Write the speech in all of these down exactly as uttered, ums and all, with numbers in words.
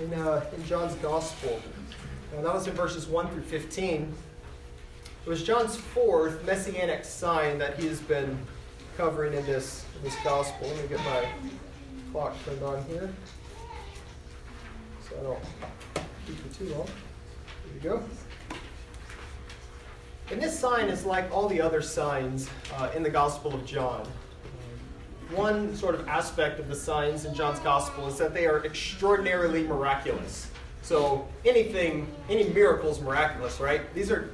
in, uh, in John's Gospel. And that was in verses one through fifteen. It was John's fourth messianic sign that he's been covering in this, in this Gospel. Let me get my clock turned on here, so I don't keep it too long. There we go. And this sign is like all the other signs uh, in the Gospel of John. One sort of aspect of the signs in John's Gospel is that they are extraordinarily miraculous. So anything, any miracle is miraculous, right? These are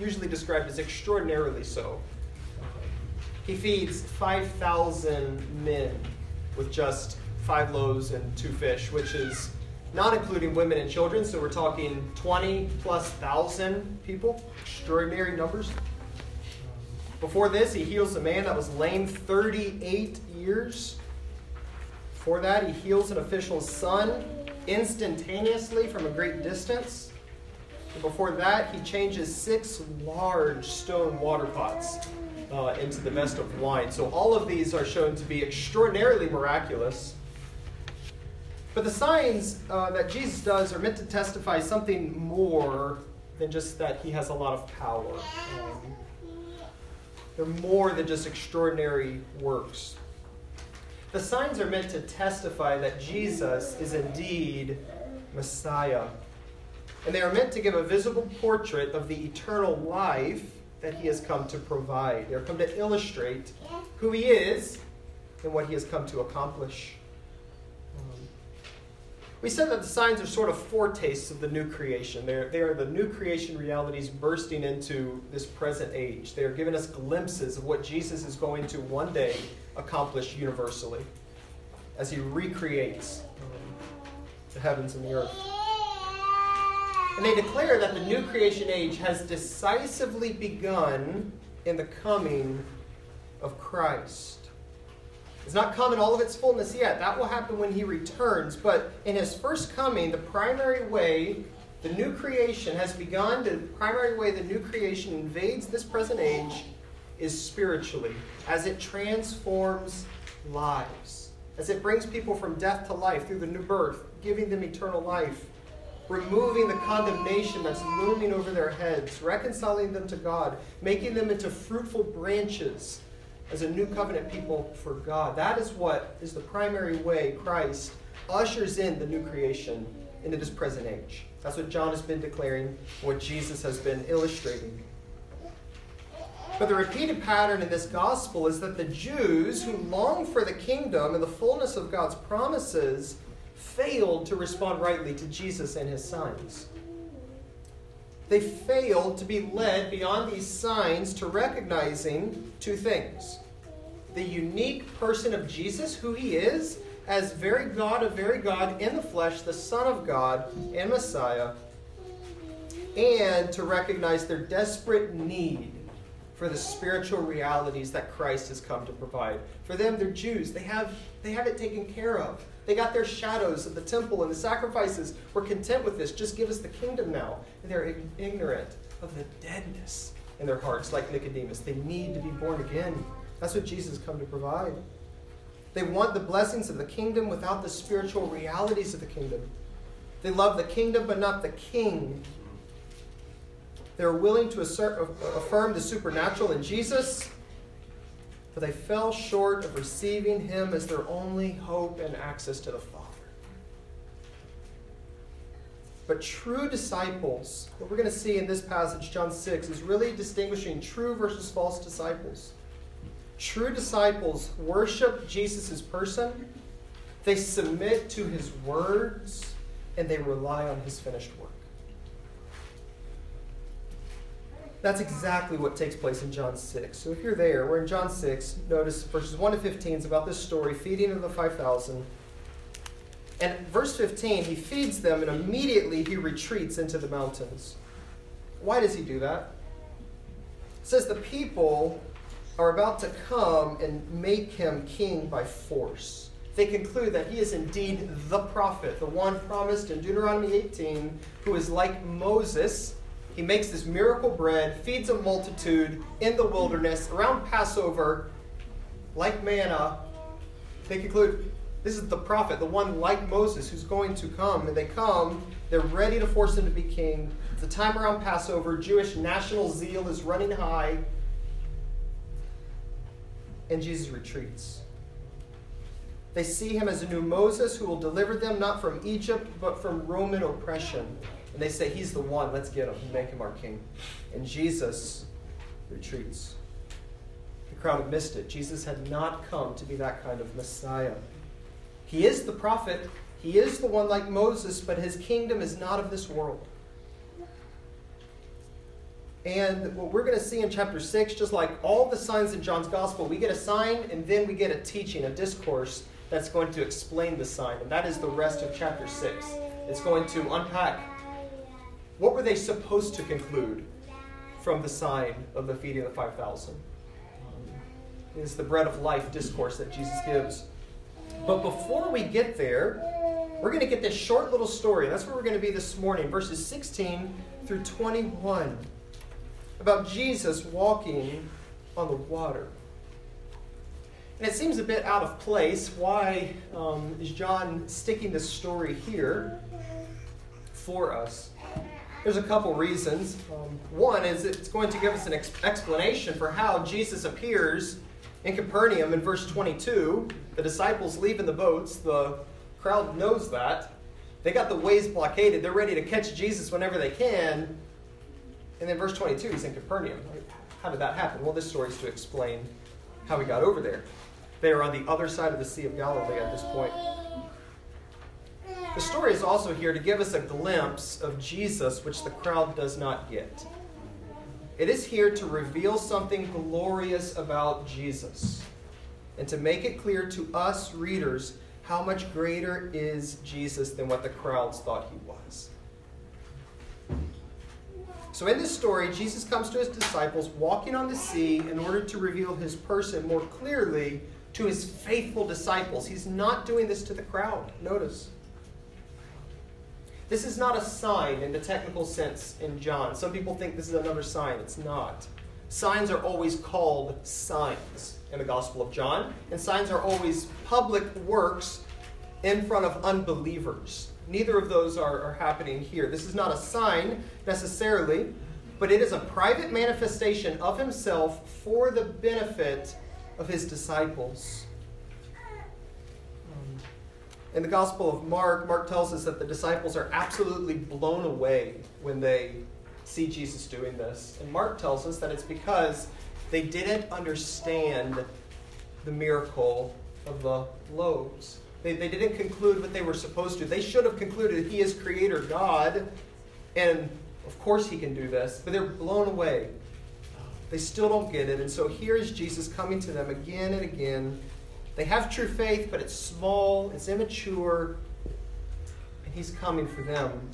usually described as extraordinarily so. He feeds five thousand men with just five loaves and two fish, which is not including women and children, so we're talking twenty plus thousand people, extraordinary numbers. Before this, he heals a man that was lame thirty-eight years. Before that, he heals an official's son instantaneously from a great distance. And before that, he changes six large stone water pots uh, into the best of wine. So all of these are shown to be extraordinarily miraculous. But the signs uh, that Jesus does are meant to testify something more than just that he has a lot of power. Um, They're more than just extraordinary works. The signs are meant to testify that Jesus is indeed Messiah. And they are meant to give a visible portrait of the eternal life that he has come to provide. They are come to illustrate who he is and what he has come to accomplish. We said that the signs are sort of foretastes of the new creation. They're, they are the new creation realities bursting into this present age. They are giving us glimpses of what Jesus is going to one day accomplish universally as he recreates um, the heavens and the earth. And they declare that the new creation age has decisively begun in the coming of Christ. It's not come in all of its fullness yet. That will happen when he returns. But in his first coming, the primary way the new creation has begun, the primary way the new creation invades this present age is spiritually, as it transforms lives, as it brings people from death to life through the new birth, giving them eternal life, removing the condemnation that's looming over their heads, reconciling them to God, making them into fruitful branches as a new covenant people for God. That is what is the primary way Christ ushers in the new creation into this present age. That's what John has been declaring, what Jesus has been illustrating. But the repeated pattern in this gospel is that the Jews who long for the kingdom and the fullness of God's promises failed to respond rightly to Jesus and his signs. They failed to be led beyond these signs to recognizing two things: the unique person of Jesus, who he is, as very God of very God in the flesh, the Son of God and Messiah, and to recognize their desperate need for the spiritual realities that Christ has come to provide. For them, they're Jews. They have, they have it taken care of. They got their shadows of the temple and the sacrifices. We're content with this. Just give us the kingdom now. And they're ignorant of the deadness in their hearts, like Nicodemus. They need to be born again. That's what Jesus has come to provide. They want the blessings of the kingdom without the spiritual realities of the kingdom. They love the kingdom but not the king. They're willing to assert, affirm the supernatural in Jesus, but they fell short of receiving him as their only hope and access to the Father. But true disciples, what we're going to see in this passage, John six, is really distinguishing true versus false disciples. True disciples worship Jesus' person, they submit to his words, and they rely on his finished work. That's exactly what takes place in John six. So if you're there, we're in John six. Notice verses one to fifteen is about this story, feeding of the five thousand. And verse fifteen, he feeds them, and immediately he retreats into the mountains. Why does he do that? It says the people are about to come and make him king by force. They conclude that he is indeed the prophet, the one promised in Deuteronomy eighteen, who is like Moses. He makes this miracle bread, feeds a multitude in the wilderness around Passover, like manna. They conclude, This is the prophet, the one like Moses who's going to come. And they come, they're ready to force him to be king. It's the time around Passover. Jewish national zeal is running high. And Jesus retreats. They see him as a new Moses who will deliver them not from Egypt, but from Roman oppression. And they say, he's the one. Let's get him. Make him our king. And Jesus retreats. The crowd had missed it. Jesus had not come to be that kind of Messiah. He is the prophet. He is the one like Moses, but his kingdom is not of this world. And what we're going to see in chapter six, just like all the signs in John's gospel, we get a sign and then we get a teaching, a discourse that's going to explain the sign. And that is the rest of chapter six. It's going to unpack what were they supposed to conclude from the sign of the feeding of the five thousand. It's the bread of life discourse that Jesus gives. But before we get there, we're going to get this short little story. That's where we're going to be this morning, verses sixteen through twenty-one, about Jesus walking on the water. And it seems a bit out of place. Why um, is John sticking this story here for us? There's a couple reasons. Um, one is it's going to give us an ex- explanation for how Jesus appears in Capernaum in verse twenty-two. The disciples leave in the boats. The crowd knows that. They got the ways blockaded. They're ready to catch Jesus whenever they can. And then verse twenty-two, he's in Capernaum. How did that happen? Well, this story is to explain how he got over there. They are on the other side of the Sea of Galilee at this point. The story is also here to give us a glimpse of Jesus, which the crowd does not get. It is here to reveal something glorious about Jesus and to make it clear to us readers how much greater is Jesus than what the crowds thought he was. So in this story, Jesus comes to his disciples walking on the sea in order to reveal his person more clearly to his faithful disciples. He's not doing this to the crowd. Notice. This is not a sign in the technical sense in John. Some people think this is another sign. It's not. Signs are always called signs in the Gospel of John. And signs are always public works in front of unbelievers. Neither of those are, are happening here. This is not a sign necessarily, but it is a private manifestation of himself for the benefit of his disciples. In the Gospel of Mark, Mark tells us that the disciples are absolutely blown away when they see Jesus doing this. And Mark tells us that it's because they didn't understand the miracle of the loaves. They, they didn't conclude what they were supposed to. They should have concluded he is creator God, and of course he can do this, but they're blown away. They still don't get it, and so here is Jesus coming to them again and again. They have true faith, but it's small, it's immature, and he's coming for them,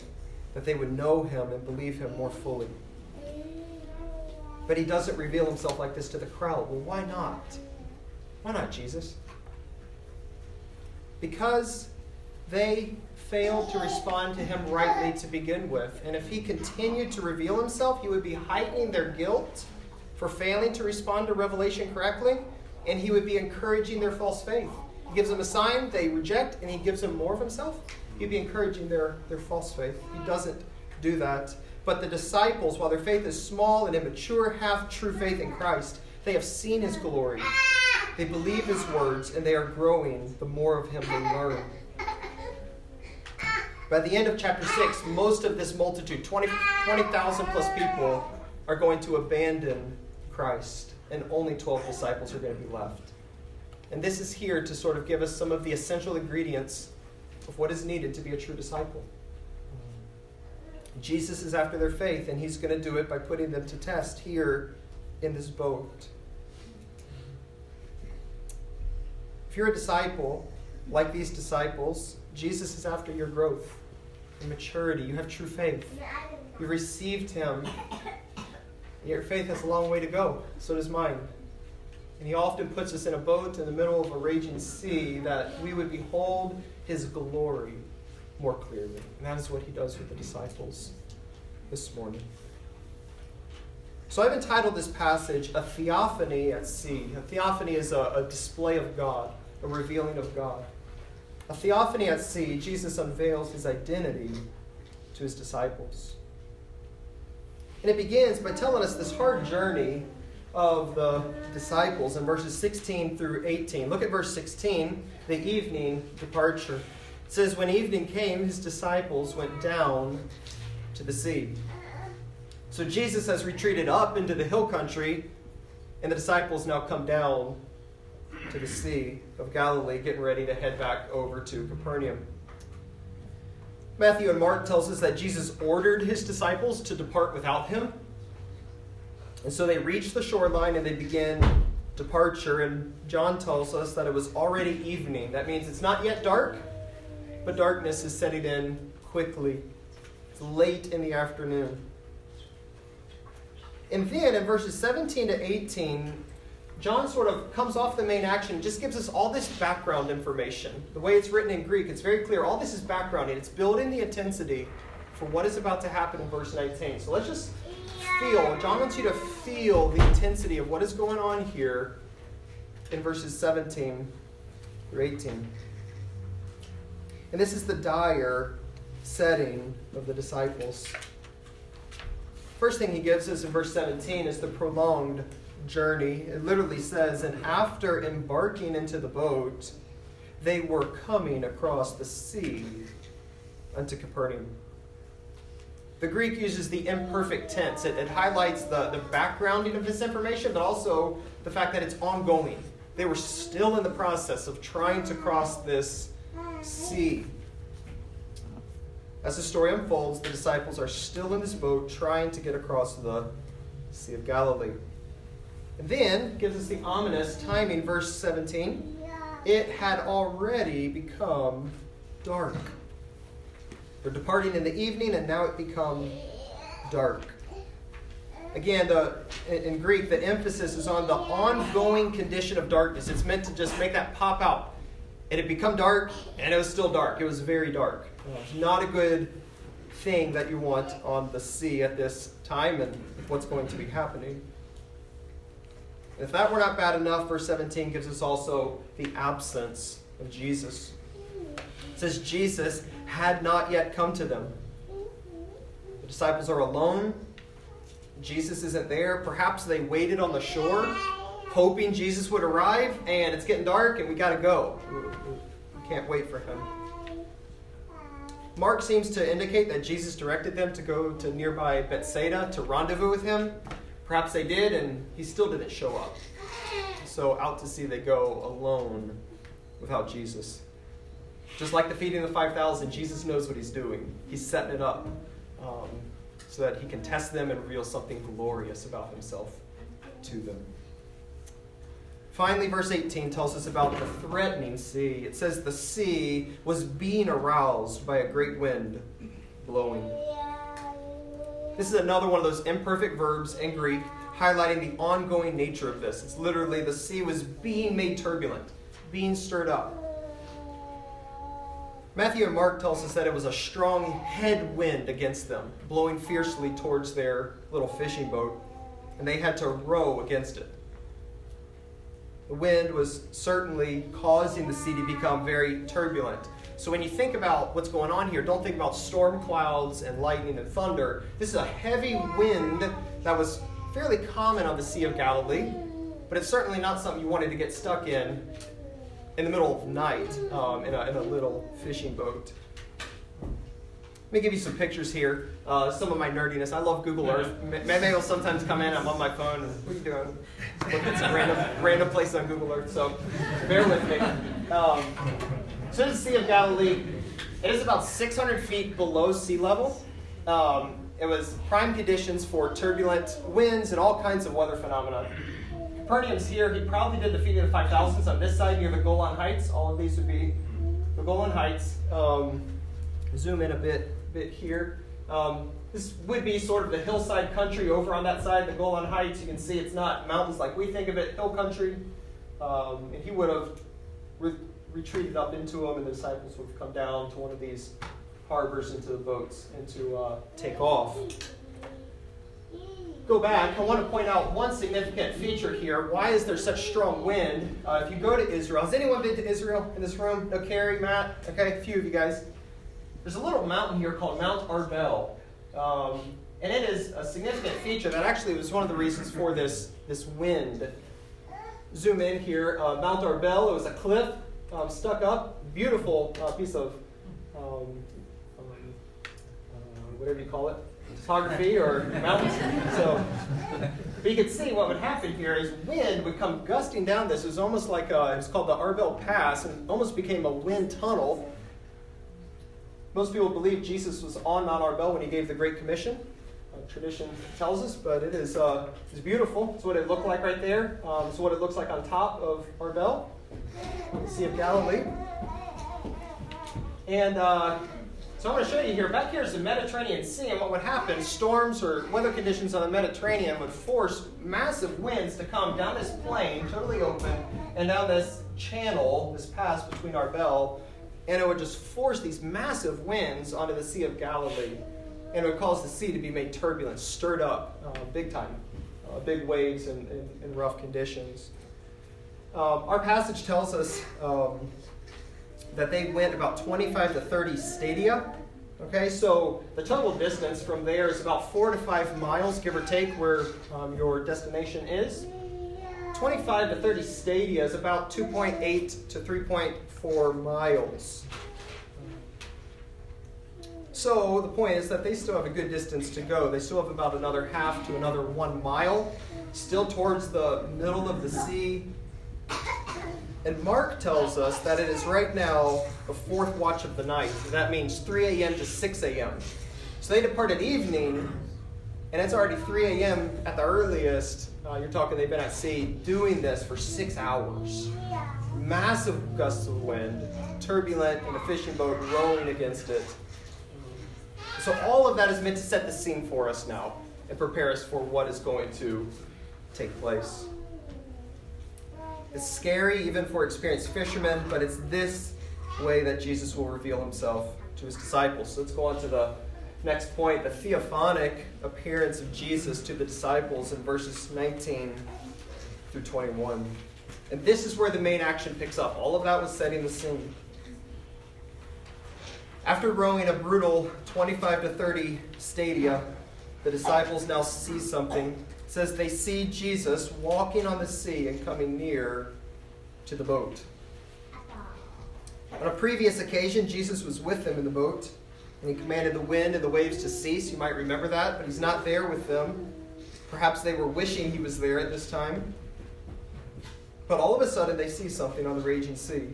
that they would know him and believe him more fully. But he doesn't reveal himself like this to the crowd. Well, why not? Why not, Jesus? Because they failed to respond to him rightly to begin with. And if he continued to reveal himself, he would be heightening their guilt for failing to respond to revelation correctly, and he would be encouraging their false faith. He gives them a sign, they reject, and he gives them more of himself. He'd be encouraging their, their false faith. He doesn't do that. But the disciples, while their faith is small and immature, have true faith in Christ. They have seen his glory. They believe his words, and they are growing the more of him they learn. By the end of chapter six, most of this multitude, twenty thousand plus people, are going to abandon Christ, and only twelve disciples are going to be left. And this is here to sort of give us some of the essential ingredients of what is needed to be a true disciple. Jesus is after their faith, and he's going to do it by putting them to test here in this boat. If you're a disciple, like these disciples, Jesus is after your growth and maturity. You have true faith. You received him. Your faith has a long way to go. So does mine. And he often puts us in a boat in the middle of a raging sea that we would behold his glory more clearly. And that is what he does with the disciples this morning. So I've entitled this passage, A Theophany at Sea. A theophany is a, a display of God, a revealing of God. A theophany at sea, Jesus unveils his identity to his disciples. And it begins by telling us this hard journey of the disciples in verses sixteen through eighteen. Look at verse sixteen, the evening departure. It says, when evening came, his disciples went down to the sea. So Jesus has retreated up into the hill country, and the disciples now come down to the Sea of Galilee, getting ready to head back over to Capernaum. Matthew and Mark tells us that Jesus ordered his disciples to depart without him. And so they reached the shoreline and they began departure. And John tells us that it was already evening. That means it's not yet dark, but darkness is setting in quickly. It's late in the afternoon. And then in verses seventeen to eighteen, John sort of comes off the main action, just gives us all this background information. The way it's written in Greek, it's very clear. All this is background, and it's building the intensity for what is about to happen in verse nineteen. So let's just feel, John wants you to feel the intensity of what is going on here in verses seventeen through eighteen. And this is the dire setting of the disciples. First thing he gives us in verse seventeen is the prolonged journey. It literally says, and after embarking into the boat, they were coming across the sea unto Capernaum. The Greek uses the imperfect tense. It, it highlights the, the backgrounding of this information, but also the fact that it's ongoing. They were still in the process of trying to cross this sea. As the story unfolds, the disciples are still in this boat trying to get across the Sea of Galilee. And then gives us the ominous timing, verse seventeen. It had already become dark. They're departing in the evening, and now it become dark. Again, the in Greek, the emphasis is on the ongoing condition of darkness. It's meant to just make that pop out. It had become dark, and it was still dark. It was very dark. It's not a good thing that you want on the sea at this time and what's going to be happening. If that were not bad enough, verse seventeen gives us also the absence of Jesus. It says Jesus had not yet come to them. The disciples are alone. Jesus isn't there. Perhaps they waited on the shore, hoping Jesus would arrive, and it's getting dark, and we got to go. We can't wait for him. Mark seems to indicate that Jesus directed them to go to nearby Bethsaida to rendezvous with him. Perhaps they did, and he still didn't show up. So out to sea they go alone without Jesus. Just like the feeding of the five thousand, Jesus knows what he's doing. He's setting it up um, so that he can test them and reveal something glorious about himself to them. Finally, verse eighteen tells us about the threatening sea. It says the sea was being aroused by a great wind blowing. This is another one of those imperfect verbs in Greek highlighting the ongoing nature of this. It's literally the sea was being made turbulent, being stirred up. Matthew and Mark tells us that it was a strong headwind against them, blowing fiercely towards their little fishing boat, and they had to row against it. The wind was certainly causing the sea to become very turbulent. So when you think about what's going on here, don't think about storm clouds and lightning and thunder. This is a heavy wind that was fairly common on the Sea of Galilee, but it's certainly not something you wanted to get stuck in in the middle of the night um, in, a, in a little fishing boat. Let me give you some pictures here. Uh, some of my nerdiness. I love Google Earth. Maybe will sometimes come in. I'm on my phone. And, what are you doing? Looking at some random, random place on Google Earth. So bear with me. Um, So the Sea of Galilee, it is about six hundred feet below sea level. Um, it was prime conditions for turbulent winds and all kinds of weather phenomena. Capernaum's here. He probably did the feeding of the five thousands on this side near the Golan Heights. All of these would be the Golan Heights. Um, zoom in a bit, bit here. Um, this would be sort of the hillside country over on that side, the Golan Heights. You can see it's not mountains like we think of it, hill country. Um, and he would have... Re- retreated up into them, and the disciples would come down to one of these harbors into the boats and to uh, take off. go back, I want to point out one significant feature here. Why is there such strong wind? Uh, if you go to Israel, has anyone been to Israel in this room? No, Carrie, Matt? Okay, a few of you guys. There's a little mountain here called Mount Arbel. Um, and it is a significant feature that actually was one of the reasons for this, this wind. Zoom in here. Uh, Mount Arbel, it was a cliff um, stuck up. Beautiful uh, piece of, um, um, uh, whatever you call it. Topography or mountains. So, but you can see what would happen here is wind would come gusting down this. It was almost like a, it was called the Arbel Pass, and it almost became a wind tunnel. Most people believe Jesus was on Mount Arbel when he gave the Great Commission. Uh, tradition tells us, but it is uh, it's beautiful. It's what it looked like right there. Um, it's what it looks like on top of Arbel, the Sea of Galilee. And uh, So I'm going to show you here, back here is the Mediterranean Sea, and what would happen, storms or weather conditions on the Mediterranean would force massive winds to come down this plain, totally open, and down this channel, this pass between Arbel, and it would just force these massive winds onto the Sea of Galilee, and it would cause the sea to be made turbulent, stirred up uh, big time, uh, big waves and, and, and rough conditions. Um, our passage tells us Um, that they went about twenty-five to thirty stadia. Okay, so the total distance from there is about four to five miles, give or take, where um, your destination is. twenty-five to thirty stadia is about two point eight to three point four miles. So the point is that they still have a good distance to go. They still have about another half to another one mile, still towards the middle of the sea. And Mark tells us that it is right now the fourth watch of the night. So that means three a.m. to six a.m. So they departed evening, and it's already three a.m. at the earliest. Uh, you're talking they've been at sea doing this for six hours. Massive gusts of wind, turbulent, and a fishing boat rolling against it. So all of that is meant to set the scene for us now and prepare us for what is going to take place. It's scary even for experienced fishermen, but it's this way that Jesus will reveal himself to his disciples. So let's go on to the next point, the theophanic appearance of Jesus to the disciples in verses nineteen through twenty-one. And this is where the main action picks up. All of that was setting the scene. After rowing a brutal twenty-five to thirty stadia, the disciples now see something. It says they see Jesus walking on the sea and coming near to the boat. On a previous occasion, Jesus was with them in the boat, and he commanded the wind and the waves to cease. You might remember that, but he's not there with them. Perhaps they were wishing he was there at this time. But all of a sudden, they see something on the raging sea.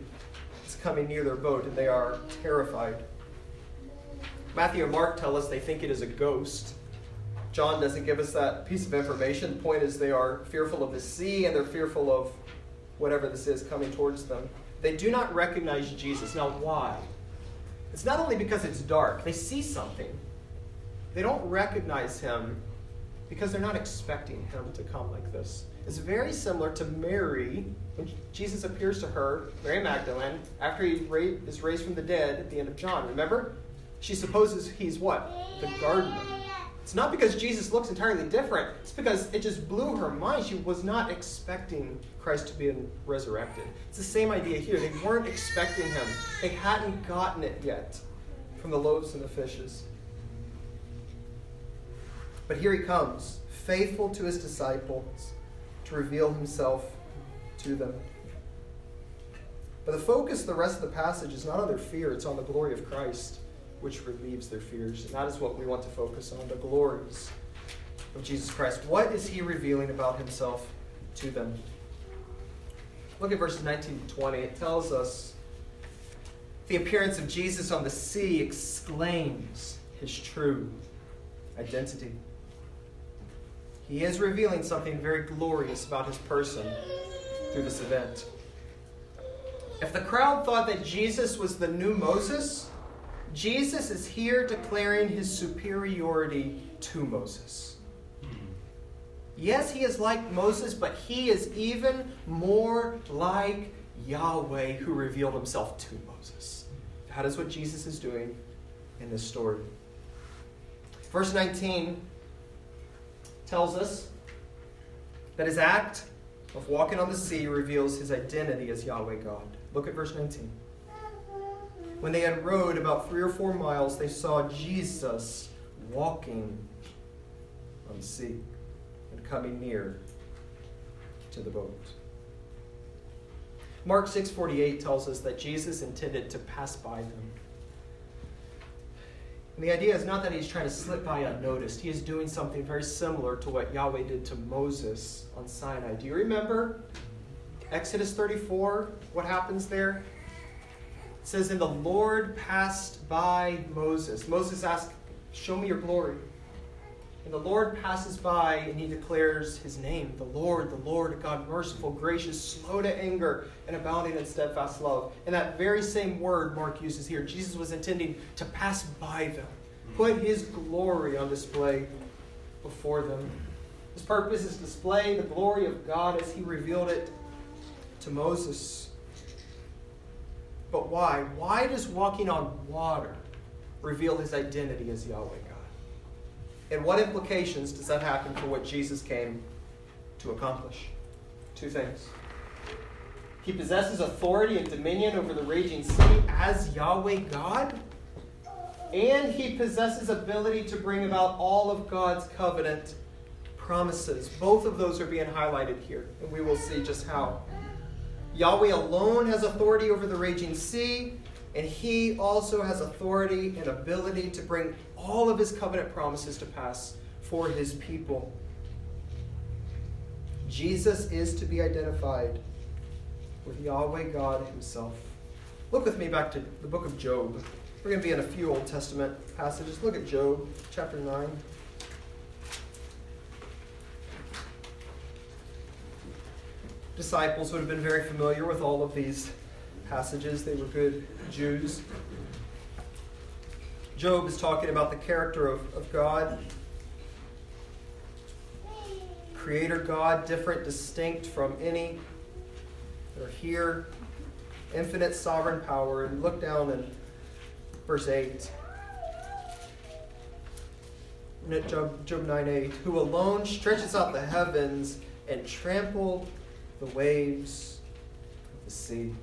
It's coming near their boat, and they are terrified. Matthew and Mark tell us they think it is a ghost. John doesn't give us that piece of information. The point is they are fearful of the sea, and they're fearful of whatever this is coming towards them. They do not recognize Jesus. Now, why? It's not only because it's dark. They see something. They don't recognize him because they're not expecting him to come like this. It's very similar to Mary. When Jesus appears to her, Mary Magdalene, after he is raised from the dead at the end of John. Remember? She supposes he's what? The gardener. It's not because Jesus looks entirely different. It's because it just blew her mind. She was not expecting Christ to be resurrected. It's the same idea here. They weren't expecting him. They hadn't gotten it yet from the loaves and the fishes. But here he comes, faithful to his disciples, to reveal himself to them. But the focus of the rest of the passage is not on their fear. It's on the glory of Christ, which relieves their fears. And that is what we want to focus on, the glories of Jesus Christ. What is he revealing about himself to them? Look at verses nineteen to twenty. It tells us, the appearance of Jesus on the sea exclaims his true identity. He is revealing something very glorious about his person through this event. If the crowd thought that Jesus was the new Moses, Jesus is here declaring his superiority to Moses. Yes, he is like Moses, but he is even more like Yahweh, who revealed himself to Moses. That is what Jesus is doing in this story. Verse nineteen tells us that his act of walking on the sea reveals his identity as Yahweh God. Look at verse nineteen. When they had rowed about three or four miles, they saw Jesus walking on the sea and coming near to the boat. Mark six forty-eight tells us that Jesus intended to pass by them. And the idea is not that he's trying to slip by unnoticed. He is doing something very similar to what Yahweh did to Moses on Sinai. Do you remember Exodus thirty-four? What happens there? It says, and the Lord passed by Moses. Moses asked, show me your glory. And the Lord passes by and he declares his name, the Lord, the Lord, God merciful, gracious, slow to anger, and abounding in steadfast love. And that very same word Mark uses here. Jesus was intending to pass by them, put his glory on display before them. His purpose is to display the glory of God as he revealed it to Moses. But why? Why does walking on water reveal his identity as Yahweh God? And what implications does that happen for what Jesus came to accomplish? Two things. He possesses authority and dominion over the raging sea as Yahweh God. And he possesses ability to bring about all of God's covenant promises. Both of those are being highlighted here. And we will see just how. Yahweh alone has authority over the raging sea. And he also has authority and ability to bring all of his covenant promises to pass for his people. Jesus is to be identified with Yahweh God himself. Look with me back to the book of Job. We're going to be in a few Old Testament passages. Look at Job chapter nine. Disciples would have been very familiar with all of these passages. They were good Jews. Job is talking about the character of, of God. Creator God, different, distinct from any that are here. Infinite sovereign power. And look down in verse eight. And at Job, Job nine eight. Who alone stretches out the heavens and trample the waves of the sea.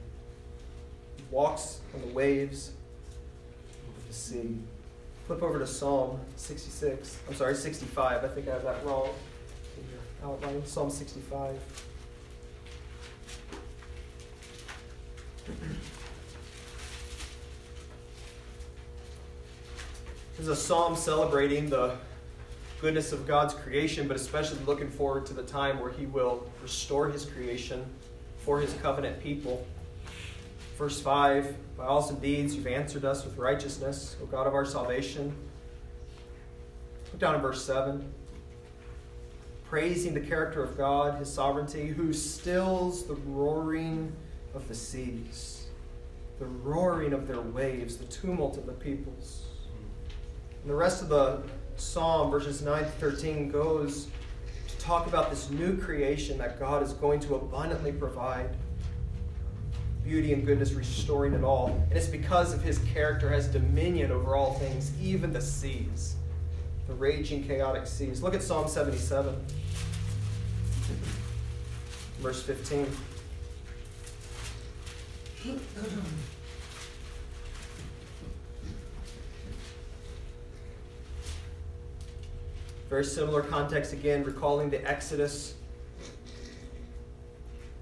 Walks on the waves of the sea. Flip over to Psalm sixty-six. I'm sorry, sixty-five. I think I have that wrong in your outline. Psalm sixty-five. This is a psalm celebrating the goodness of God's creation, but especially looking forward to the time where he will restore his creation for his covenant people. Verse five, by awesome deeds you've answered us with righteousness, O God of our salvation. Look down at verse seven. Praising the character of God, his sovereignty, who stills the roaring of the seas, the roaring of their waves, the tumult of the peoples. And the rest of the psalm, verses nine to thirteen, goes to talk about this new creation that God is going to abundantly provide. Beauty and goodness, restoring it all. And it's because of his character has dominion over all things, even the seas, the raging, chaotic seas. Look at Psalm seventy-seven, verse fifteen. Very similar context again, recalling the Exodus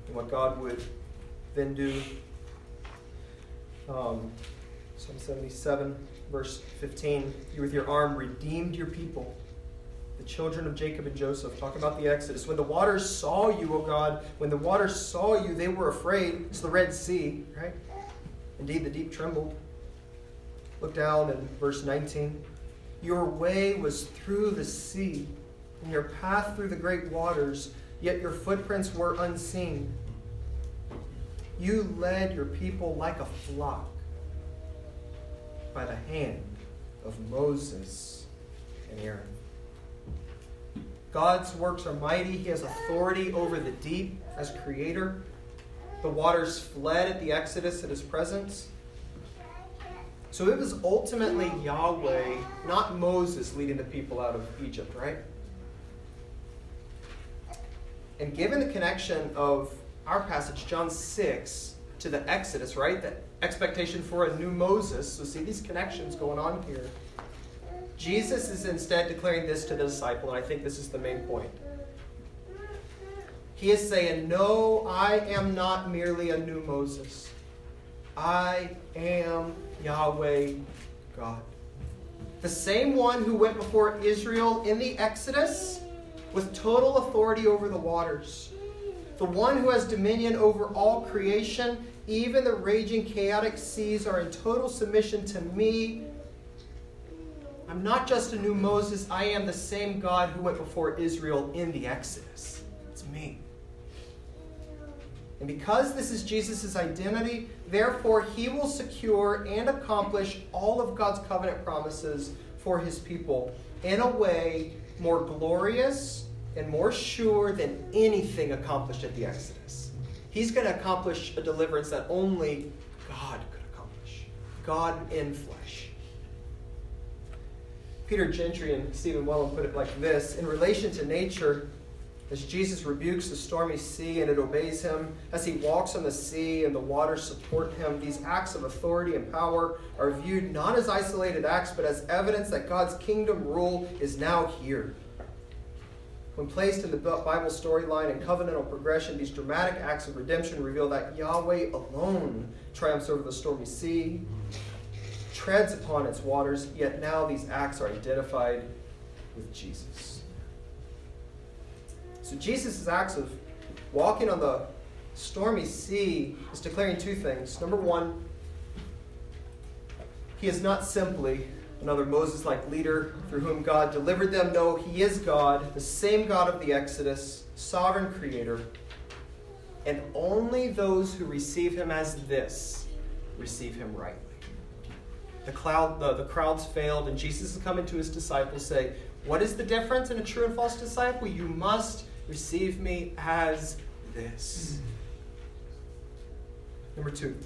and what God would then do. um, Psalm seventy-seven, verse fifteen. You with your arm redeemed your people, the children of Jacob and Joseph. Talk about the Exodus. When the waters saw you, O God, when the waters saw you, they were afraid. It's the Red Sea, right? Indeed, the deep trembled. Look down in verse nineteen. Your way was through the sea, and your path through the great waters, yet your footprints were unseen. You led your people like a flock by the hand of Moses and Aaron. God's works are mighty. He has authority over the deep as creator. The waters fled at the Exodus at his presence. So it was ultimately Yahweh, not Moses, leading the people out of Egypt, right? And given the connection of our passage, John six, to the Exodus, right? The expectation for a new Moses. So see these connections going on here. Jesus is instead declaring this to the disciple, and I think this is the main point. He is saying, no, I am not merely a new Moses. I am Yahweh God. The same one who went before Israel in the Exodus with total authority over the waters. The one who has dominion over all creation, even the raging chaotic seas are in total submission to me. I'm not just a new Moses, I am the same God who went before Israel in the Exodus. It's me. And because this is Jesus' identity, therefore he will secure and accomplish all of God's covenant promises for his people in a way more glorious and more sure than anything accomplished at the Exodus. He's going to accomplish a deliverance that only God could accomplish. God in flesh. Peter Gentry and Stephen Wellum put it like this. In relation to nature, as Jesus rebukes the stormy sea and it obeys him, as he walks on the sea and the waters support him, these acts of authority and power are viewed not as isolated acts, but as evidence that God's kingdom rule is now here. When placed in the Bible storyline and covenantal progression, these dramatic acts of redemption reveal that Yahweh alone triumphs over the stormy sea, treads upon its waters, yet now these acts are identified with Jesus. So Jesus' acts of walking on the stormy sea is declaring two things. Number one, he is not simply another Moses-like leader through whom God delivered them. No, he is God, the same God of the Exodus, sovereign creator. And only those who receive him as this receive him rightly. The, cloud, the, the crowds failed, and Jesus is coming to his disciples saying, what is the difference in a true and false disciple? You must receive me as this. Number two.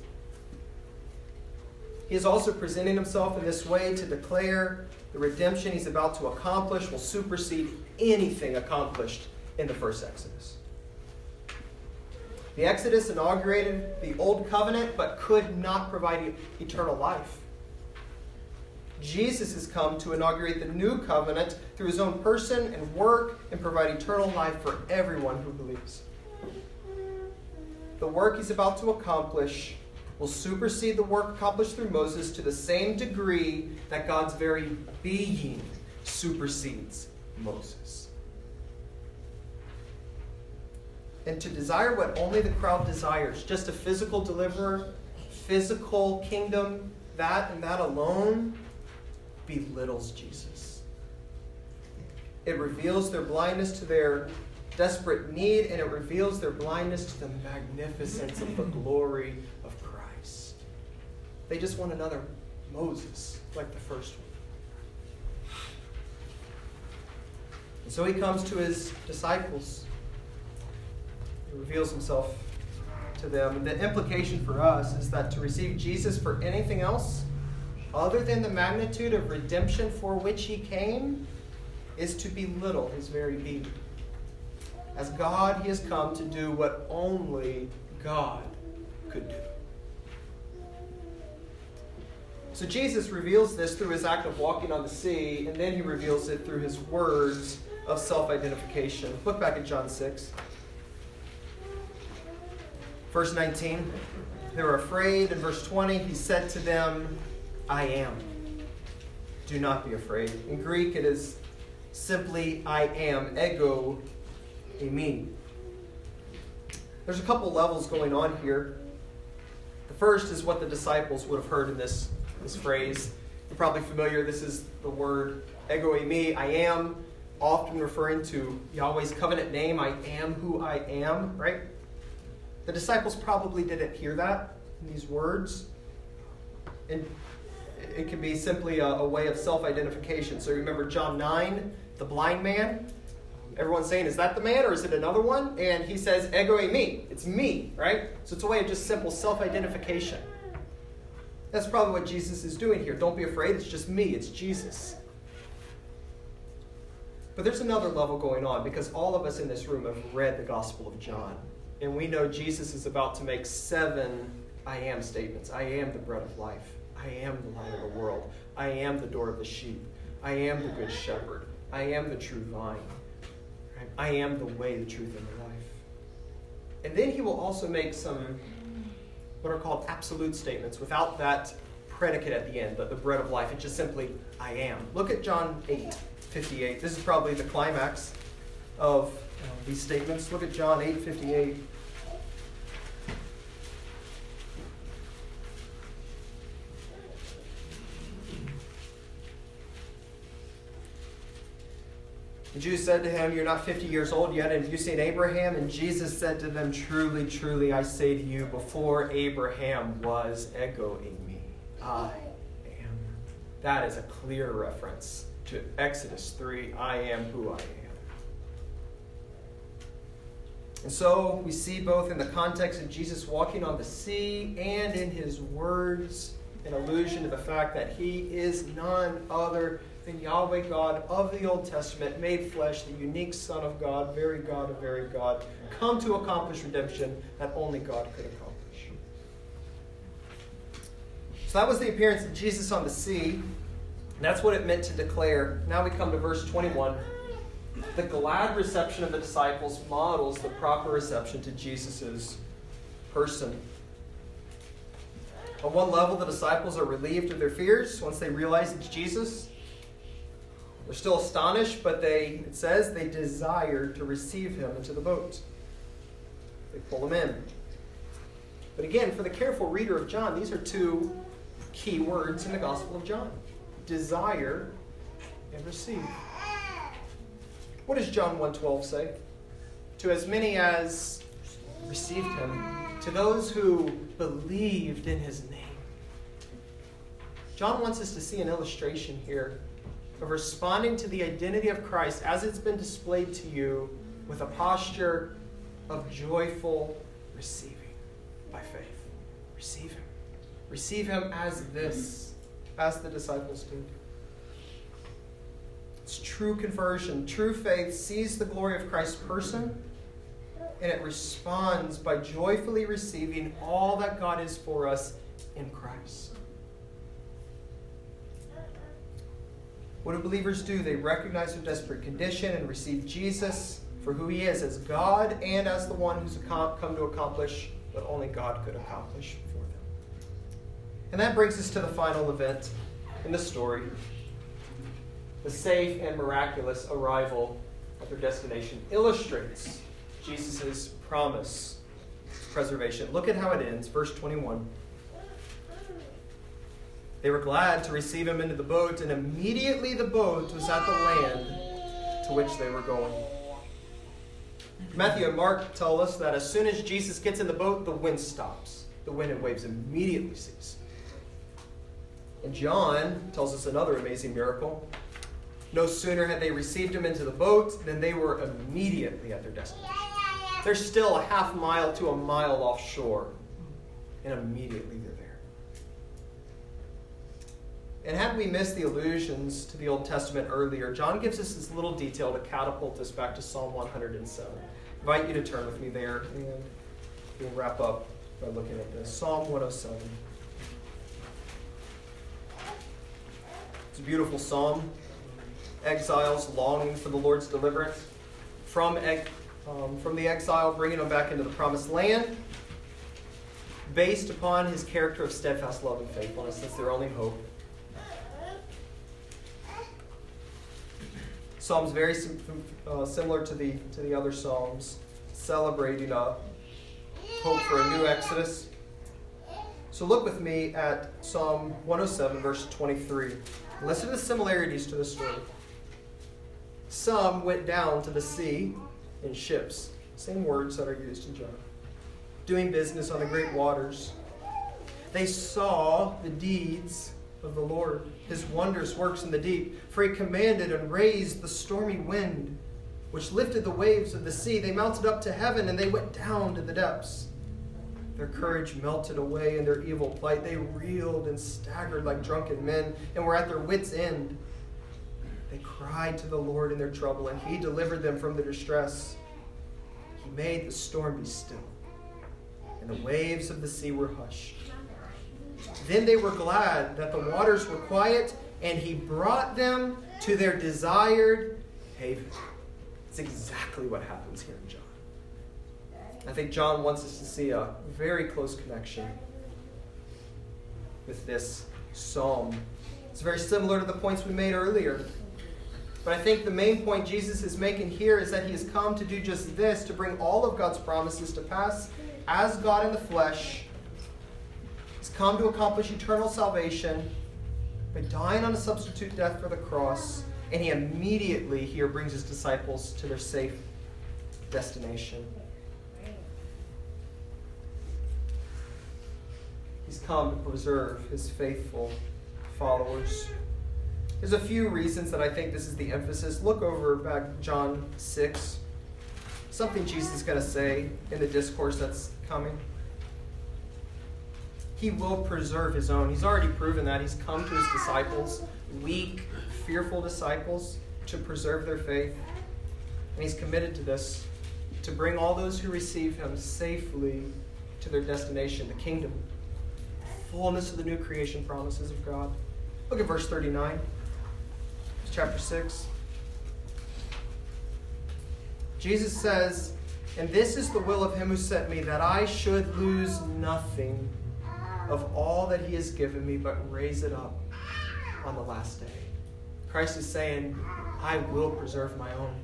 He is also presenting himself in this way to declare the redemption he's about to accomplish will supersede anything accomplished in the first Exodus. The Exodus inaugurated the old covenant, but could not provide eternal life. Jesus has come to inaugurate the new covenant through his own person and work and provide eternal life for everyone who believes. The work he's about to accomplish will supersede the work accomplished through Moses to the same degree that God's very being supersedes Moses. And to desire what only the crowd desires, just a physical deliverer, physical kingdom, that and that alone, belittles Jesus. It reveals their blindness to their desperate need, and it reveals their blindness to the magnificence of the glory of Christ. They just want another Moses, like the first one. And so he comes to his disciples. He reveals himself to them. And the implication for us is that to receive Jesus for anything else other than the magnitude of redemption for which he came is to belittle his very being. As God, he has come to do what only God could do. So Jesus reveals this through his act of walking on the sea, and then he reveals it through his words of self-identification. Look back at John six. Verse nineteen, they were afraid. In verse twenty, he said to them, I am. Do not be afraid. In Greek, it is simply I am, ego, eimi. There's a couple levels going on here. The first is what the disciples would have heard in this This phrase. You're probably familiar. This is the word ego eimi, I am, often referring to Yahweh's covenant name, I am who I am, right? The disciples probably didn't hear that in these words. And it can be simply a, a way of self-identification. So remember John nine, the blind man. Everyone's saying, is that the man or is it another one? And he says, ego eimi, it's me, right? So it's a way of just simple self-identification. That's probably what Jesus is doing here. Don't be afraid, it's just me, it's Jesus. But there's another level going on, because all of us in this room have read the Gospel of John. And we know Jesus is about to make seven I am statements. I am the bread of life. I am the light of the world. I am the door of the sheep. I am the good shepherd. I am the true vine. Right? I am the way, the truth, and the life. And then he will also make some what are called absolute statements without that predicate at the end, but the bread of life. It's just simply, I am. Look at John eight fifty-eight. This is probably the climax of these statements. Look at John eight fifty-eight. The Jews said to him, "You're not fifty years old yet, and have you seen Abraham?" And Jesus said to them, "Truly, truly, I say to you, before Abraham was, echoing me, I am." That is a clear reference to Exodus three, I am who I am. And so we see both in the context of Jesus walking on the sea and in his words an allusion to the fact that he is none other than Yahweh God of the Old Testament, made flesh, the unique Son of God, very God of very God, come to accomplish redemption that only God could accomplish. So that was the appearance of Jesus on the sea. That's what it meant to declare. Now we come to verse twenty-one. The glad reception of the disciples models the proper reception to Jesus' person. On one level, the disciples are relieved of their fears once they realize it's Jesus. They're still astonished, but they, it says, they desire to receive him into the boat. They pull him in. But again, for the careful reader of John, these are two key words in the Gospel of John. Desire and receive. What does John one twelve say? To as many as received him, to those who believed in his name. John wants us to see an illustration here of responding to the identity of Christ as it's been displayed to you with a posture of joyful receiving by faith. Receive him. Receive him as this, as the disciples did. It's true conversion. True faith sees the glory of Christ's person, and it responds by joyfully receiving all that God is for us in Christ. What do believers do? They recognize their desperate condition and receive Jesus for who he is, as God and as the one who's come to accomplish what only God could accomplish for them. And that brings us to the final event in the story. The safe and miraculous arrival at their destination illustrates Jesus' promise, preservation. Look at how it ends, verse twenty-one. They were glad to receive him into the boat, and immediately the boat was at the land to which they were going. Matthew and Mark tell us that as soon as Jesus gets in the boat, the wind stops. The wind and waves immediately cease. And John tells us another amazing miracle. No sooner had they received him into the boat than they were immediately at their destination. They're still a half mile to a mile offshore, and immediately they're there. And had we missed the allusions to the Old Testament earlier, John gives us this little detail to catapult us back to Psalm one hundred seven. I invite you to turn with me there, and we'll wrap up by looking at this. Psalm one oh seven. It's a beautiful psalm. Exiles longing for the Lord's deliverance from, ex- um, from the exile, bringing them back into the promised land, based upon his character of steadfast love and faithfulness. That's their only hope. Psalms very sim- uh, similar to the to the other psalms, celebrating a hope for a new exodus. So look with me at Psalm one oh seven, verse twenty-three. Listen to the similarities to the story. Some went down to the sea in ships, same words that are used in John, doing business on the great waters. They saw the deeds of the Lord, his wondrous works in the deep. For he commanded and raised the stormy wind, which lifted the waves of the sea. They mounted up to heaven, and they went down to the depths. Their courage melted away in their evil plight. They reeled and staggered like drunken men, and were at their wits' end. They cried to the Lord in their trouble, and he delivered them from their distress. He made the storm be still, and the waves of the sea were hushed. Then they were glad that the waters were quiet, and he brought them to their desired haven. It's exactly what happens here in John. I think John wants us to see a very close connection with this psalm. It's very similar to the points we made earlier. But I think the main point Jesus is making here is that he has come to do just this, to bring all of God's promises to pass as God in the flesh. He's come to accomplish eternal salvation by dying on a substitute death for the cross. And he immediately here brings his disciples to their safe destination. He's come to preserve his faithful followers. There's a few reasons that I think this is the emphasis. Look over back John six. Something Jesus is going to say in the discourse that's coming. He will preserve his own. He's already proven that. He's come to his disciples, weak, fearful disciples, to preserve their faith. And he's committed to this, to bring all those who receive him safely to their destination, the kingdom. Fullness of the new creation promises of God. Look at verse thirty-nine, chapter six. Jesus says, "And this is the will of him who sent me, that I should lose nothing of all that he has given me, but raise it up on the last day." Christ is saying, I will preserve my own.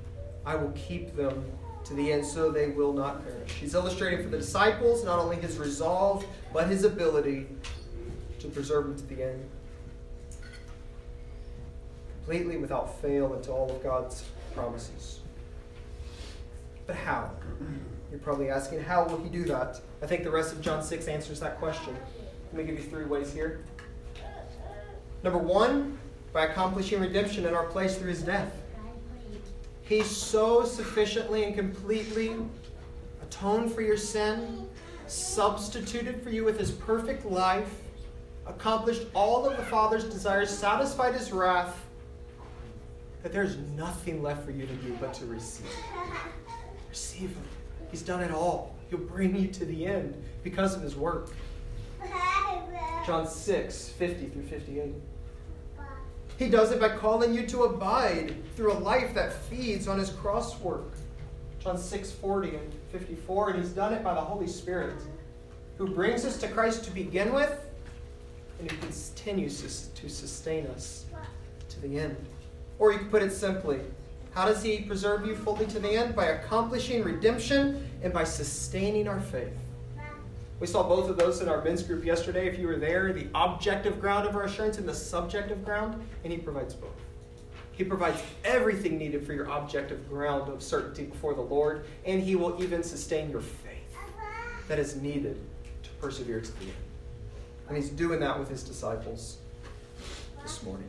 I will keep them to the end, so they will not perish. He's illustrating for the disciples not only his resolve, but his ability to preserve them to the end. Completely without fail into all of God's promises. But how? You're probably asking, how will he do that? I think the rest of John six answers that question. Let me give you three ways here. Number one, by accomplishing redemption in our place through his death. He so sufficiently and completely atoned for your sin, substituted for you with his perfect life, accomplished all of the Father's desires, satisfied his wrath, that there's nothing left for you to do but to receive. Receive him. He's done it all. He'll bring you to the end because of his work. John six, fifty through fifty-eight. He does it by calling you to abide through a life that feeds on his cross work. John six, forty and fifty-four. And he's done it by the Holy Spirit, who brings us to Christ to begin with, and who continues to sustain us to the end. Or you could put it simply, how does he preserve you fully to the end? By accomplishing redemption and by sustaining our faith. We saw both of those in our men's group yesterday. If you were there, the objective ground of our assurance and the subjective ground, and he provides both. He provides everything needed for your objective ground of certainty before the Lord, and he will even sustain your faith that is needed to persevere to the end. And he's doing that with his disciples this morning.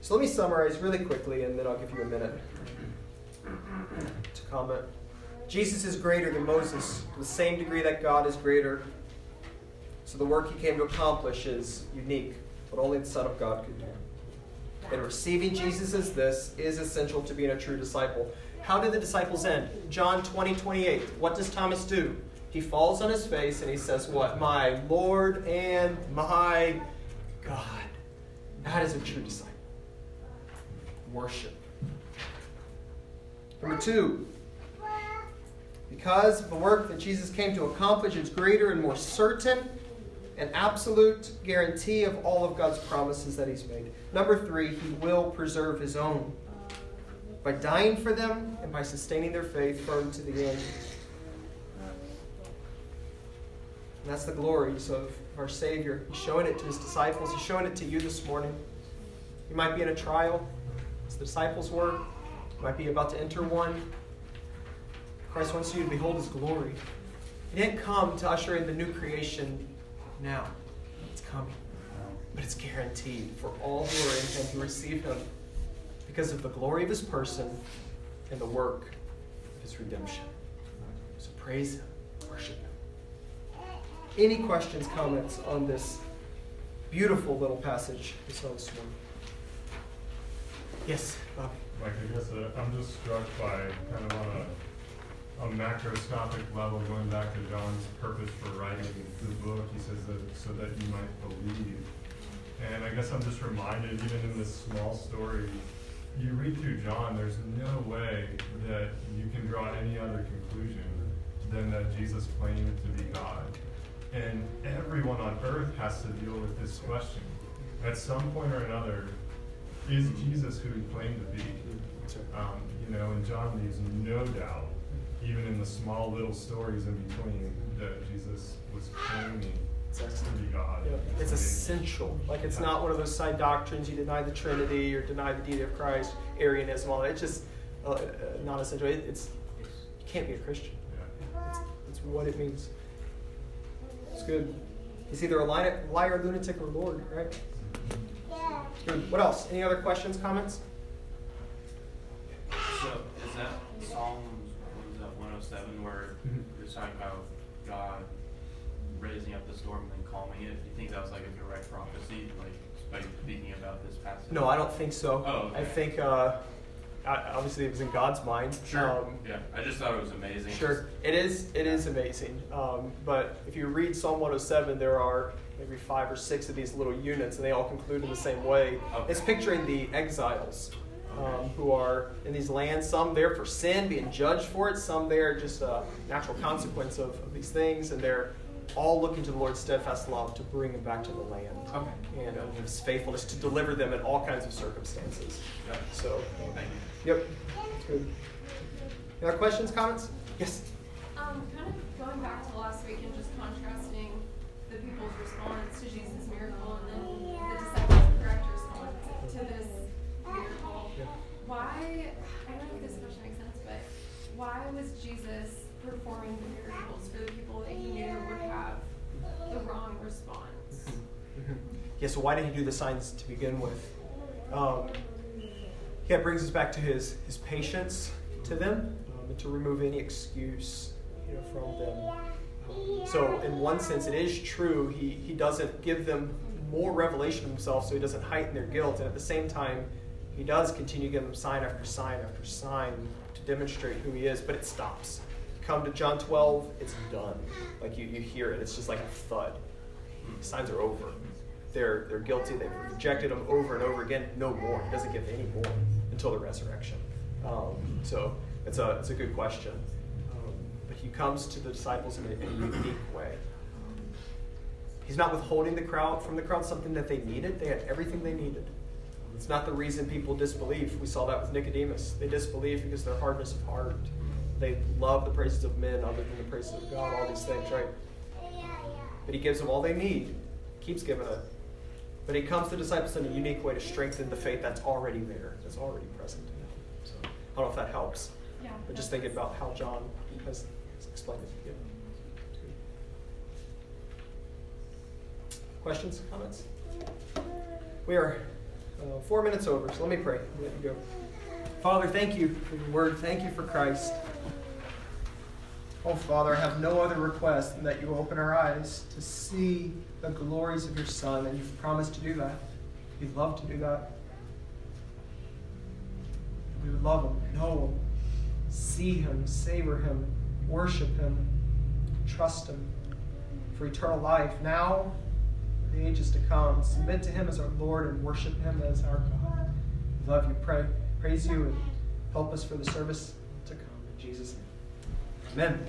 So let me summarize really quickly, and then I'll give you a minute to comment. Jesus is greater than Moses to the same degree that God is greater. So the work he came to accomplish is unique, but only the Son of God could do. And receiving Jesus as this is essential to being a true disciple. How did the disciples end? John twenty, twenty-eight. What does Thomas do? He falls on his face and he says what? My Lord and my God. That is a true disciple. Worship. Number two, because the work that Jesus came to accomplish is greater and more certain, an absolute guarantee of all of God's promises that he's made. Number three, he will preserve his own by dying for them and by sustaining their faith firm to the end. And that's the glories of our Savior. He's showing it to his disciples. He's showing it to you this morning. You might be in a trial, as the disciples were. You might be about to enter one. Christ wants you to behold his glory. He didn't come to usher in the new creation now. It's coming. But it's guaranteed for all who are in him who receive him because of the glory of his person and the work of his redemption. So praise him. Worship him. Any questions, comments on this beautiful little passage we saw this morning? Yes, Bob. Like, I guess uh, I'm just struck by kind of on a, a macroscopic level, going back to John's purpose for writing the book. He says that so that you might believe. And I guess I'm just reminded, even in this small story, you read through John, there's no way that you can draw any other conclusion than that Jesus claimed to be God. And everyone on earth has to deal with this question. At some point or another, is Jesus who he claimed to be? Um, you know, and John leaves no doubt, even in the small little stories in between, that Jesus was claiming to be God. Yeah. It's essential. Like, it's not one of those side doctrines. You deny the Trinity or deny the deity of Christ, Arianism, all that. It's just uh, not essential. It, it's you can't be a Christian. Yeah. It's, it's what it means. It's good. He's either a liar, liar, lunatic, or Lord, right? Yeah. Good. What else? Any other questions, comments? So, is that Psalm one oh seven where you're talking about God raising up the storm and then calming it? Do you think that was like a direct prophecy, like by speaking about this passage? No, I don't think so. Oh, okay. I think uh, obviously it was in God's mind. Sure. Um, yeah, I just thought it was amazing. Sure, it is. It is amazing. Um, but if you read Psalm one oh seven, there are maybe five or six of these little units, and they all conclude in the same way. Okay. It's picturing the exiles um, who are in these lands. Some there for sin, being judged for it. Some there just a natural consequence of, of these things, and they're all looking to the Lord's steadfast love to bring them back to the land. Okay. And uh, his faithfulness to deliver them in all kinds of circumstances. Yeah. So, thank you. Yep. That's good. Any other questions, comments? Yes? Um, kind of going back to last week and just contrasting the people's response to Jesus' miracle and then the disciples' correct response to this miracle. Yeah. Why, I don't know if this question makes sense, but why was Jesus performing the miracles for the people that he knew would have the wrong response? Mm-hmm. Yeah, so why did he do the signs to begin with? Um, yeah, it brings us back to his his patience to them um, and to remove any excuse you know, from them. Um, so in one sense, it is true. He, he doesn't give them more revelation of himself, so he doesn't heighten their guilt. And at the same time, he does continue to give them sign after sign after sign to demonstrate who he is, but it stops. Come to John twelve, it's done. Like you, you hear it. It's just like a thud. The signs are over. They're they're guilty. They've rejected him over and over again. No more. He doesn't give any more until the resurrection. Um, so it's a it's a good question. Um, but he comes to the disciples in a, in a unique way. He's not withholding the crowd from the crowd something that they needed. They had everything they needed. It's not the reason people disbelieve. We saw that with Nicodemus. They disbelieve because of their hardness of heart. They love the praises of men other than the praises of God, all these things, right? But he gives them all they need. Keeps giving it. But he comes to disciples in a unique way to strengthen the faith that's already there, that's already present. So I don't know if that helps. Yeah, but just thinking about how John has explained it. Yeah. Questions, comments? We are uh, four minutes over, so let me pray and let you go. Father, thank you for your word. Thank you for Christ. Oh, Father, I have no other request than that you open our eyes to see the glories of your Son, and you've promised to do that. You'd love to do that. We would love him, know him, see him, savor him, worship him, trust him for eternal life now, the ages to come. Submit to him as our Lord and worship him as our God. We love you, pray. Praise you and help us for the service to come. In Jesus' name, amen.